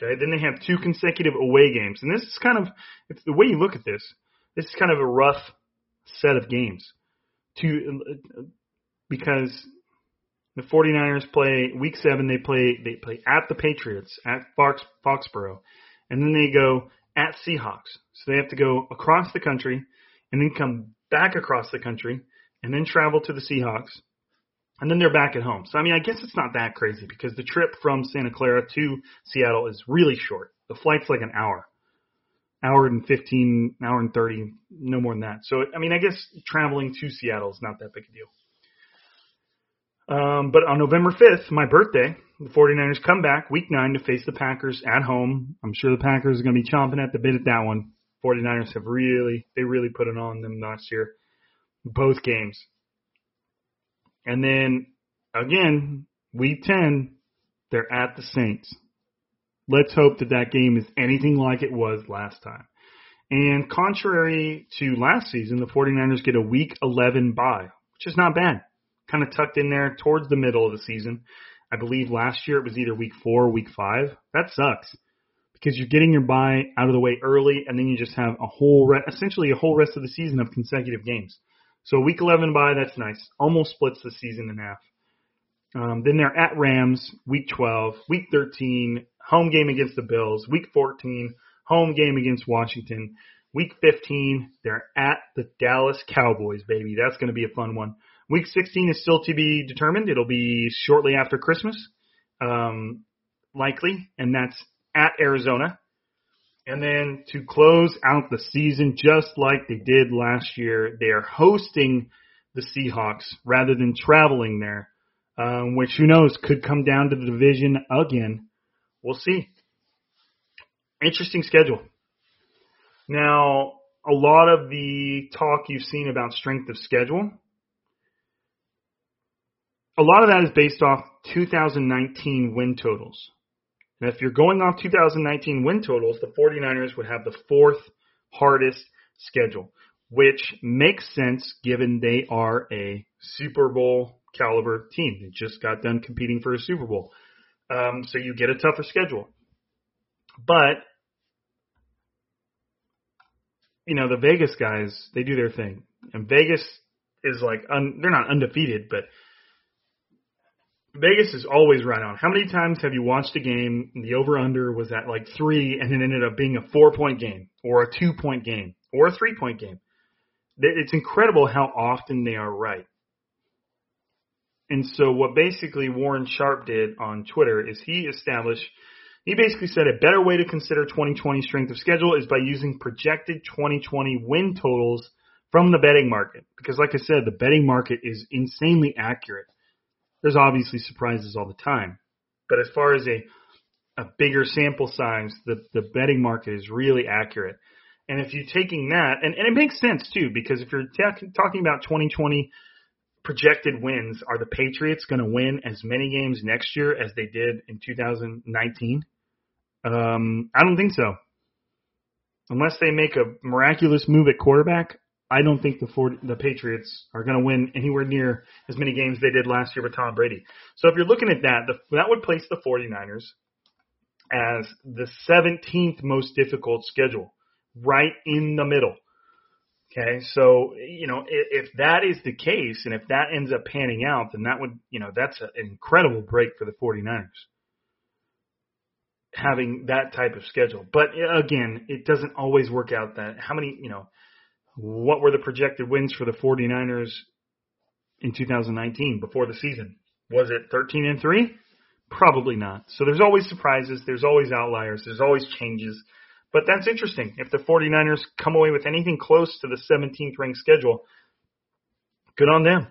Okay, then they have two consecutive away games. And this is kind of, it's the way you look at this, this is kind of a rough set of games. Two, because the forty-niners play, week seven, they play they play at the Patriots, at Fox, Foxborough, and then they go at Seahawks. So they have to go across the country and then come back across the country and then travel to the Seahawks, and then they're back at home. So, I mean, I guess it's not that crazy because the trip from Santa Clara to Seattle is really short. The flight's like an hour, hour and fifteen, hour and thirty, no more than that. So, I mean, I guess traveling to Seattle is not that big a deal. Um, but on November fifth, my birthday, the forty-niners come back week nine to face the Packers at home. I'm sure the Packers are going to be chomping at the bit at that one. forty-niners have really, they really put it on them last year. Both games. And then, again, week ten, they're at the Saints. Let's hope that that game is anything like it was last time. And contrary to last season, the forty-niners get a week eleven bye, which is not bad. Kind of tucked in there towards the middle of the season. I believe last year it was either week four or week five. That sucks because you're getting your bye out of the way early, and then you just have a whole re- essentially a whole rest of the season of consecutive games. So week eleven bye, that's nice. Almost splits the season in half. Um, then they're at Rams, week twelve, week thirteen, home game against the Bills, week fourteen, home game against Washington, week fifteen, they're at the Dallas Cowboys, baby. That's going to be a fun one. Week sixteen is still to be determined. It'll be shortly after Christmas, um, likely, and that's at Arizona. And then to close out the season, just like they did last year, they are hosting the Seahawks rather than traveling there, um, which, who knows, could come down to the division again. We'll see. Interesting schedule. Now, a lot of the talk you've seen about strength of schedule, a lot of that is based off two thousand nineteen win totals. And if you're going off two thousand nineteen win totals, the forty-niners would have the fourth hardest schedule, which makes sense given they are a Super Bowl caliber team. They just got done competing for a Super Bowl. Um, so you get a tougher schedule. But, you know, the Vegas guys, they do their thing. And Vegas is like, un- they're not undefeated, but Vegas is always right on. How many times have you watched a game and the over-under was at like three and it ended up being a four-point game or a two-point game or a three-point game? It's incredible how often they are right. And so what basically Warren Sharp did on Twitter is he established, he basically said a better way to consider twenty twenty strength of schedule is by using projected twenty twenty win totals from the betting market. Because like I said, the betting market is insanely accurate. There's obviously surprises all the time. But as far as a a bigger sample size, the, the betting market is really accurate. And if you're taking that, and, and it makes sense too, because if you're t- talking about twenty twenty projected wins, are the Patriots going to win as many games next year as they did in two thousand nineteen? Um, I don't think so. Unless they make a miraculous move at quarterback, I don't think the forty, the Patriots are going to win anywhere near as many games they did last year with Tom Brady. So if you're looking at that, the, that would place the forty-niners as the seventeenth most difficult schedule, right in the middle. Okay, so, you know, if, if that is the case and if that ends up panning out, then that would, you know, that's an incredible break for the forty-niners, having that type of schedule. But again, it doesn't always work out that how many, you know, what were the projected wins for the forty-niners in two thousand nineteen before the season? Was it thirteen and three? Probably not. So there's always surprises. There's always outliers. There's always changes. But that's interesting. If the forty-niners come away with anything close to the seventeenth ranked schedule, good on them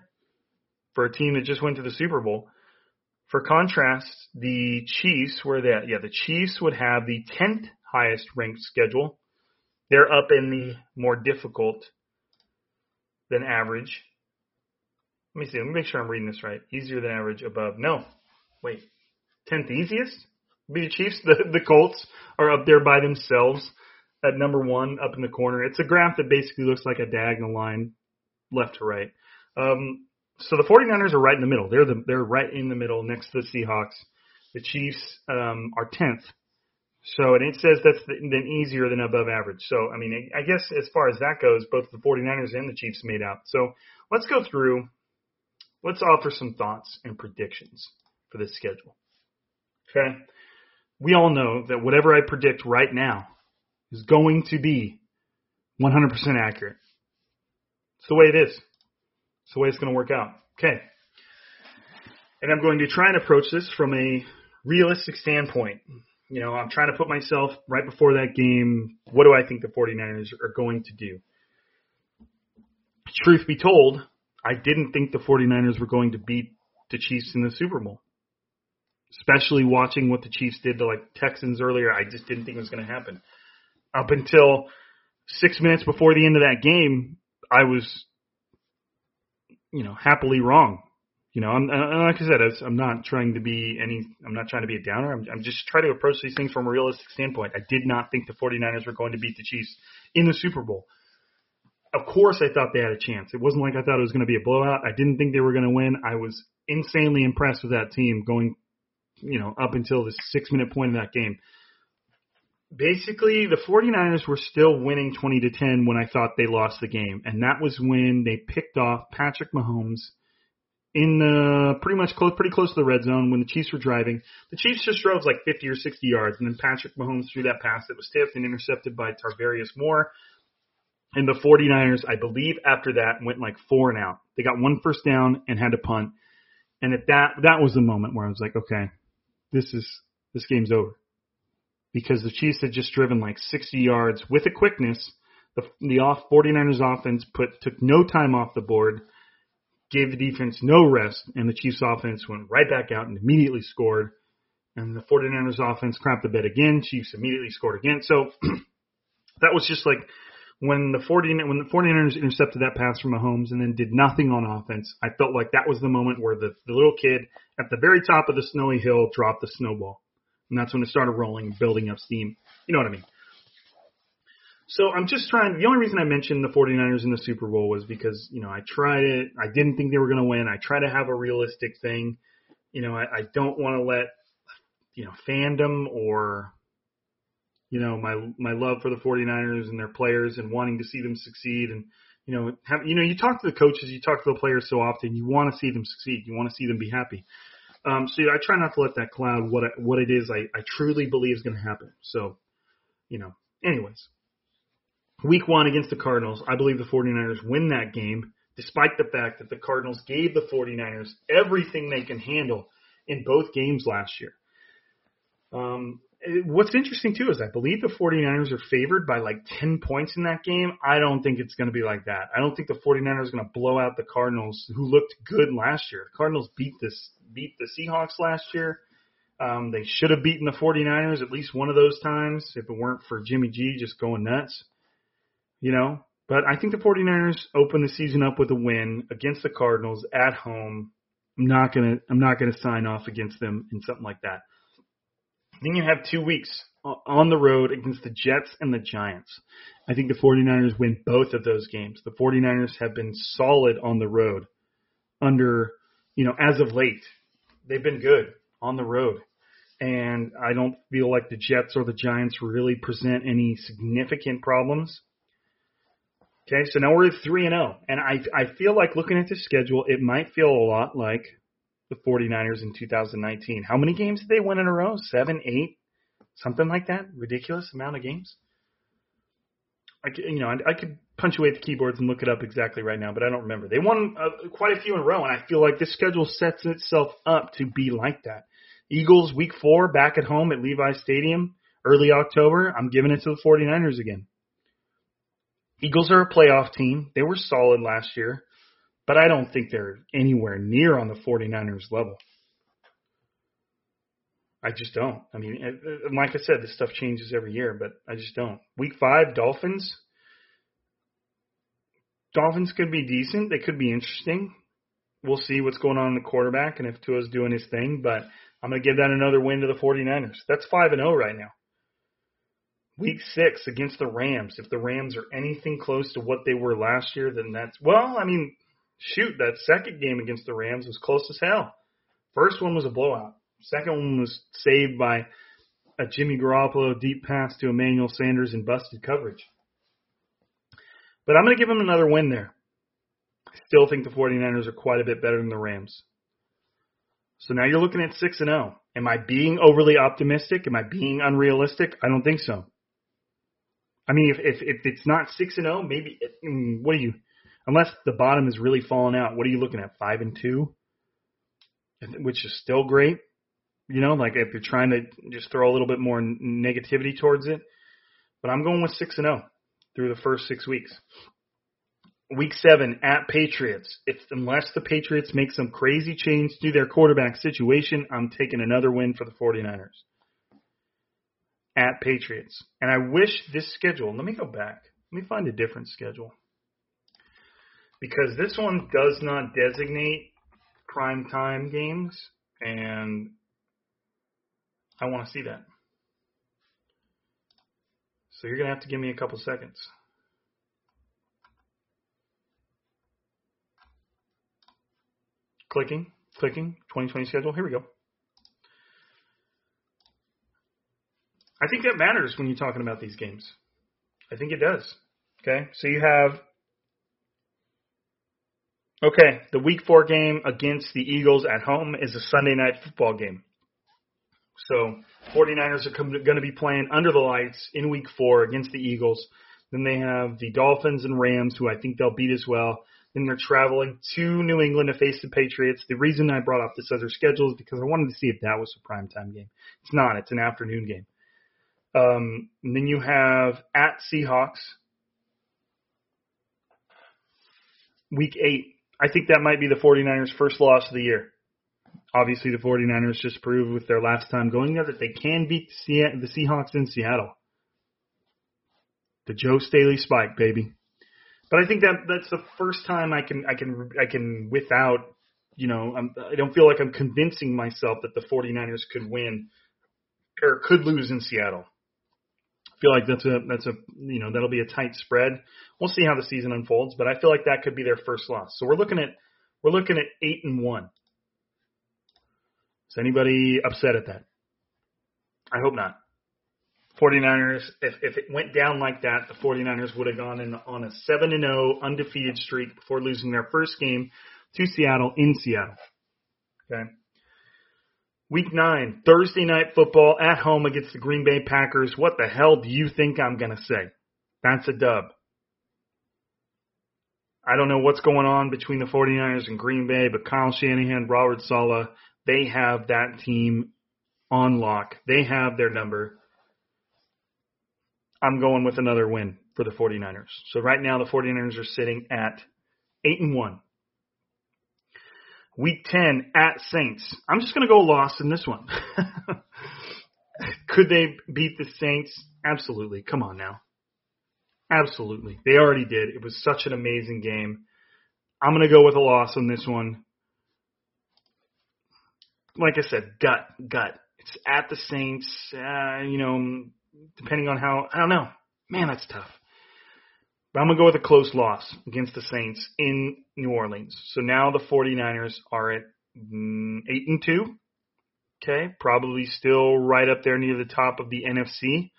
for a team that just went to the Super Bowl. For contrast, the Chiefs were that. Yeah, the Chiefs would have the tenth highest ranked schedule. They're up in the more difficult than average. Let me see. Let me make sure I'm reading this right. Easier than average above. No. Wait. tenth easiest? Be the Chiefs. The, the Colts are up there by themselves at number one up in the corner. It's a graph that basically looks like a diagonal line left to right. Um, so the forty-niners are right in the middle. They're the, they're right in the middle next to the Seahawks. The Chiefs um, are tenth. So, and it says that's then easier than above average. So, I mean, I guess as far as that goes, both the forty-niners and the Chiefs made out. So, let's go through. Let's offer some thoughts and predictions for this schedule. Okay? We all know that whatever I predict right now is going to be one hundred percent accurate. It's the way it is. It's the way it's going to work out. Okay. And I'm going to try and approach this from a realistic standpoint. You know, I'm trying to put myself right before that game. What do I think the forty-niners are going to do? Truth be told, I didn't think the forty-niners were going to beat the Chiefs in the Super Bowl. Especially watching what the Chiefs did to like Texans earlier, I just didn't think it was going to happen. Up until six minutes before the end of that game, I was, you know, happily wrong. You know, I'm, like I said, I'm not trying to be any. I'm not trying to be a downer. I'm, I'm just trying to approach these things from a realistic standpoint. I did not think the forty-niners were going to beat the Chiefs in the Super Bowl. Of course, I thought they had a chance. It wasn't like I thought it was going to be a blowout. I didn't think they were going to win. I was insanely impressed with that team going, you know, up until the six-minute point of that game. Basically, the forty-niners were still winning twenty to ten when I thought they lost the game, and that was when they picked off Patrick Mahomes in the pretty much close, pretty close to the red zone when the Chiefs were driving. The Chiefs just drove like fifty or sixty yards, and then Patrick Mahomes threw that pass that was tipped and intercepted by Tarvarius Moore. And the forty-niners, I believe, after that went like four and out. They got one first down and had to punt. And at that, that was the moment where I was like, okay, this is this game's over, because the Chiefs had just driven like sixty yards with a quickness. The the off forty-niners offense put took no time off the board, gave the defense no rest, and the Chiefs offense went right back out and immediately scored. And the forty-niners offense crapped the bed again. Chiefs immediately scored again. So that was just like when the forty when the forty-niners intercepted that pass from Mahomes and then did nothing on offense. I felt like that was the moment where the, the little kid at the very top of the snowy hill dropped the snowball. And that's when it started rolling, building up steam. You know what I mean? So I'm just trying – the only reason I mentioned the forty-niners in the Super Bowl was because, you know, I tried it. I didn't think they were going to win. I try to have a realistic thing. You know, I, I don't want to let, you know, fandom or, you know, my my love for the forty-niners and their players and wanting to see them succeed. And, you know, have, you know, you talk to the coaches, you talk to the players so often, you want to see them succeed. You want to see them be happy. Um, so I try not to let that cloud what I, what it is I, I truly believe is going to happen. So, you know, anyways. Week one against the Cardinals, I believe the forty-niners win that game, despite the fact that the Cardinals gave the forty-niners everything they can handle in both games last year. Um, what's interesting, too, is I believe the forty-niners are favored by like ten points in that game. I don't think it's going to be like that. I don't think the forty-niners are going to blow out the Cardinals, who looked good last year. The Cardinals beat this, beat the Seahawks last year. Um, they should have beaten the 49ers at least one of those times if it weren't for Jimmy G just going nuts, you know. But I think the 49ers open the season up with a win against the Cardinals at home. I'm not gonna I'm not gonna sign off against them in something like that. Then you have two weeks on the road against the Jets and the Giants. I think the 49ers win both of those games. The 49ers have been solid on the road under, you know, as of late. They've been good on the road. And I don't feel like the Jets or the Giants really present any significant problems. Okay, so now we're at three and oh, and I I feel like looking at this schedule, it might feel a lot like the 49ers in two thousand nineteen. How many games did they win in a row? Seven, eight, something like that? Ridiculous amount of games. I could, you know, I, I could punch away at the keyboards and look it up exactly right now, but I don't remember. They won uh, quite a few in a row, and I feel like this schedule sets itself up to be like that. Eagles, week four, back at home at Levi's Stadium, early October. I'm giving it to the 49ers again. Eagles are a playoff team. They were solid last year, but I don't think they're anywhere near on the 49ers level. I just don't. I mean, like I said, this stuff changes every year, but I just don't. Week five, Dolphins. Dolphins could be decent. They could be interesting. We'll see what's going on in the quarterback and if Tua's doing his thing, but I'm going to give that another win to the 49ers. That's five and oh right now. Week six against the Rams. If the Rams are anything close to what they were last year, then that's – well, I mean, shoot, that second game against the Rams was close as hell. First one was a blowout. Second one was saved by a Jimmy Garoppolo deep pass to Emmanuel Sanders and busted coverage. But I'm going to give them another win there. I still think the 49ers are quite a bit better than the Rams. So now you're looking at six and oh. Am I being overly optimistic? Am I being unrealistic? I don't think so. I mean, if, if if it's not six and zero, maybe what are you? Unless the bottom is really falling out, what are you looking at? Five and two, which is still great. You know, like if you're trying to just throw a little bit more negativity towards it. But I'm going with six and zero through the first six weeks. Week seven at Patriots. If unless the Patriots make some crazy change to their quarterback situation, I'm taking another win for the 49ers. At Patriots. And I wish this schedule, let me go back. Let me find a different schedule. Because this one does not designate primetime games, and I want to see that. So you're going to have to give me a couple seconds. Clicking, clicking, twenty twenty schedule. Here we go. I think that matters when you're talking about these games. I think it does. Okay, so you have, okay, the week four game against the Eagles at home is a Sunday night football game. So 49ers are going to be playing under the lights in week four against the Eagles. Then they have the Dolphins and Rams, who I think they'll beat as well. Then they're traveling to New England to face the Patriots. The reason I brought up this other schedule is because I wanted to see if that was a primetime game. It's not. It's an afternoon game. Um, and then you have at Seahawks, week eight. I think that might be the 49ers' first loss of the year. Obviously, the 49ers just proved with their last time going there that they can beat the Seahawks in Seattle. The Joe Staley spike, baby. But I think that that's the first time I can I can I can without, you know, I'm, I don't feel like I'm convincing myself that the 49ers could win or could lose in Seattle. I feel like that's a that's a you know that'll be a tight spread. We'll see how the season unfolds, but I feel like that could be their first loss. So we're looking at we're looking at eight and one. Is anybody upset at that? I hope not. 49ers, if if it went down like that, the 49ers would have gone in on a seven and zero undefeated streak before losing their first game to Seattle in Seattle. Okay. Week nine, Thursday night football at home against the Green Bay Packers. What the hell do you think I'm going to say? That's a dub. I don't know what's going on between the 49ers and Green Bay, but Kyle Shanahan, Robert Saleh, they have that team on lock. They have their number. I'm going with another win for the 49ers. So right now the 49ers are sitting at eight and one. Week ten at Saints. I'm just going to go loss in this one. Could they beat the Saints? Absolutely. Come on now. Absolutely. They already did. It was such an amazing game. I'm going to go with a loss on this one. Like I said, gut, gut. It's at the Saints, uh, you know, depending on how – I don't know. Man, that's tough. But I'm going to go with a close loss against the Saints in New Orleans. So now the 49ers are at eight and two. Okay, probably still right up there near the top of the N F C.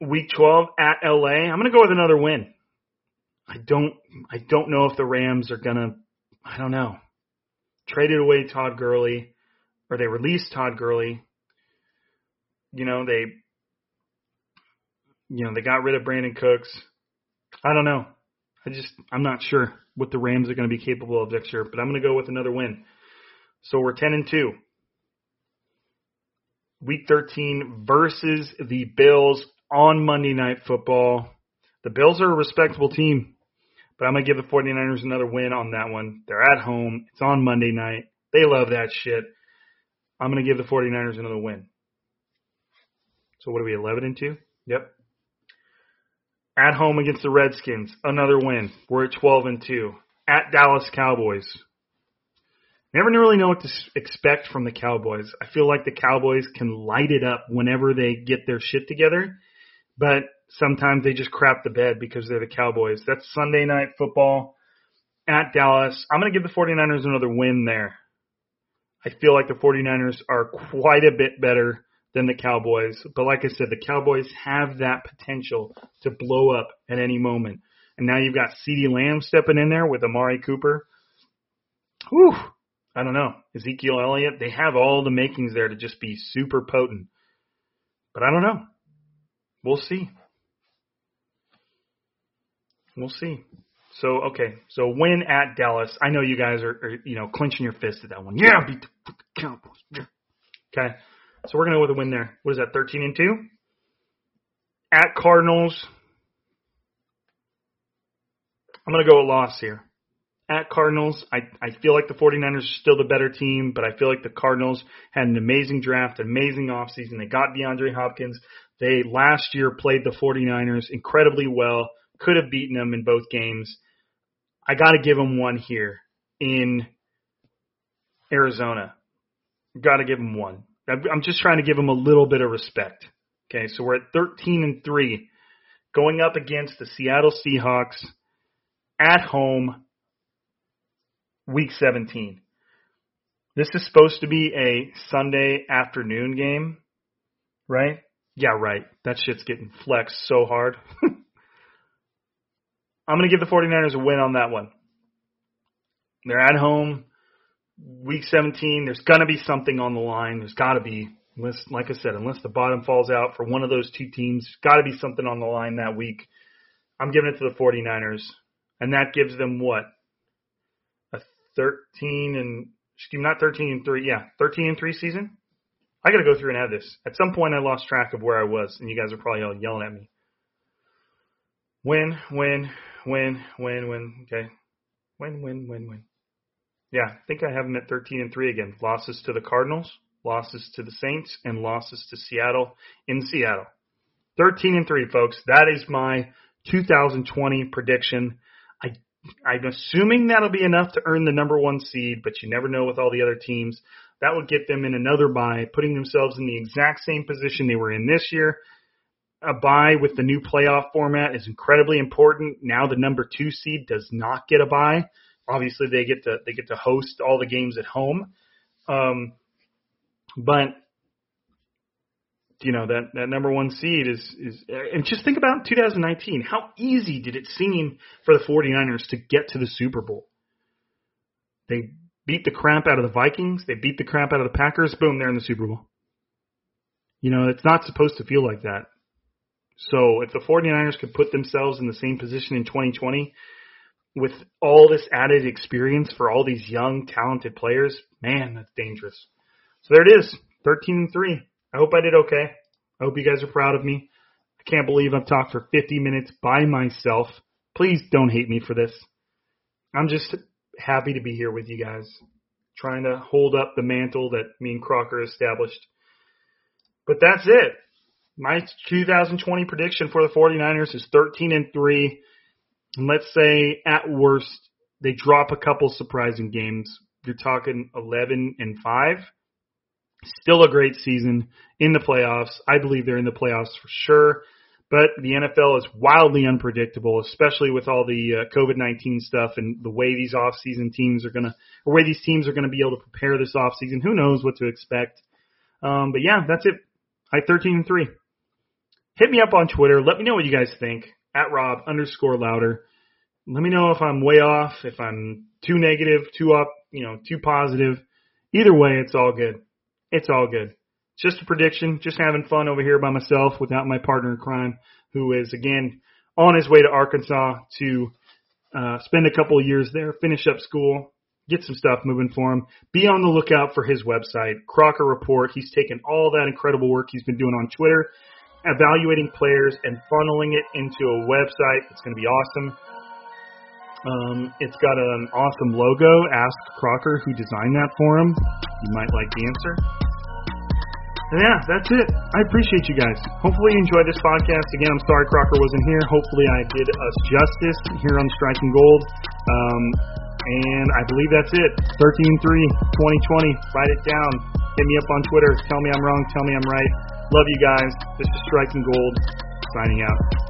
Week twelve at L A. I'm going to go with another win. I don't I don't know if the Rams are going to – I don't know. Traded away Todd Gurley, or they released Todd Gurley. You know, they you know, they got rid of Brandon Cooks. I don't know. I just I'm not sure what the Rams are going to be capable of next year, but I'm going to go with another win. So we're ten and two. Week thirteen versus the Bills on Monday Night Football. The Bills are a respectable team, but I'm going to give the 49ers another win on that one. They're at home. It's on Monday night. They love that shit. I'm going to give the 49ers another win. So what are we, eleven and two? Yep. At home against the Redskins, another win. We're at twelve and two. At Dallas Cowboys. Never really know what to expect from the Cowboys. I feel like the Cowboys can light it up whenever they get their shit together, but sometimes they just crap the bed because they're the Cowboys. That's Sunday Night Football at Dallas. I'm going to give the 49ers another win there. I feel like the 49ers are quite a bit better than the Cowboys. But like I said, the Cowboys have that potential to blow up at any moment. And now you've got CeeDee Lamb stepping in there with Amari Cooper. Whew. I don't know. Ezekiel Elliott, they have all the makings there to just be super potent. But I don't know. We'll see. We'll see. So, okay. So, win at Dallas. I know you guys are, are you know, clenching your fist at that one. Yeah, beat the Cowboys. Yeah. Okay. So, we're going to go with a win there. What is that, thirteen and two? At Cardinals. I'm going to go a loss here. At Cardinals, I, I feel like the 49ers are still the better team, but I feel like the Cardinals had an amazing draft, an amazing offseason. They got DeAndre Hopkins. They last year played the 49ers incredibly well, could have beaten them in both games. I got to give them one here in Arizona. Got to give them one. I'm just trying to give them a little bit of respect. Okay, so we're at thirteen and three, going up against the Seattle Seahawks at home. Week seventeen. This is supposed to be a Sunday afternoon game, right? Yeah, right. That shit's getting flexed so hard. I'm going to give the 49ers a win on that one. They're at home. Week seventeen, there's going to be something on the line. There's got to be, unless, like I said, unless the bottom falls out for one of those two teams, got to be something on the line that week. I'm giving it to the 49ers, and that gives them what? Thirteen and excuse me, not thirteen and three, yeah, thirteen and three season. I gotta go through and have this. At some point, I lost track of where I was, and you guys are probably all yelling at me. Win, win, win, win, win. Okay, win, win, win, win. Yeah, I think I have them at thirteen and three again. Losses to the Cardinals, losses to the Saints, and losses to Seattle in Seattle. Thirteen and three, folks. That is my two thousand twenty prediction. I'm assuming that'll be enough to earn the number one seed, but you never know with all the other teams. That would get them in another bye, putting themselves in the exact same position they were in this year. A bye with the new playoff format is incredibly important. Now the number two seed does not get a bye. Obviously, they get to they get to host all the games at home. Um, but you know that, that number one seed is is and just think about two thousand nineteen. How easy did it seem for the 49ers to get to the Super Bowl? They beat the crap out of the Vikings. They beat the crap out of the Packers. Boom, they're in the Super Bowl. You know, it's not supposed to feel like that. So if the 49ers could put themselves in the same position in twenty twenty with all this added experience for all these young, talented players, man, that's dangerous. So there it is, thirteen and three. I hope I did okay. I hope you guys are proud of me. I can't believe I've talked for fifty minutes by myself. Please don't hate me for this. I'm just happy to be here with you guys, trying to hold up the mantle that me and Crocker established. But that's it. My two thousand twenty prediction for the 49ers is thirteen and three. And let's say at worst they drop a couple surprising games. You're talking eleven and five. Still a great season in the playoffs. I believe they're in the playoffs for sure. But the N F L is wildly unpredictable, especially with all the uh, COVID nineteen stuff and the way these offseason teams are going to, or way these teams are going to be able to prepare this offseason. Who knows what to expect? Um, but yeah, that's it. I thirteen and three. Hit me up on Twitter. Let me know what you guys think. At Rob underscore Lauder. Let me know if I'm way off, if I'm too negative, too up, you know, too positive. Either way, it's all good. It's all good. Just a prediction. Just having fun over here by myself without my partner in crime, who is, again, on his way to Arkansas to uh, spend a couple of years there, finish up school, get some stuff moving for him. Be on the lookout for his website, Crocker Report. He's taken all that incredible work he's been doing on Twitter, evaluating players and funneling it into a website. It's going to be awesome. Um, it's got an awesome logo. Ask Crocker who designed that for him. You might like the answer. Yeah, that's it. I appreciate you guys. Hopefully you enjoyed this podcast. Again, I'm sorry Crocker wasn't here. Hopefully I did us justice here on Striking Gold. Um, and I believe that's it. thirteen and three, twenty twenty. Write it down. Hit me up on Twitter. Tell me I'm wrong. Tell me I'm right. Love you guys. This is Striking Gold, signing out.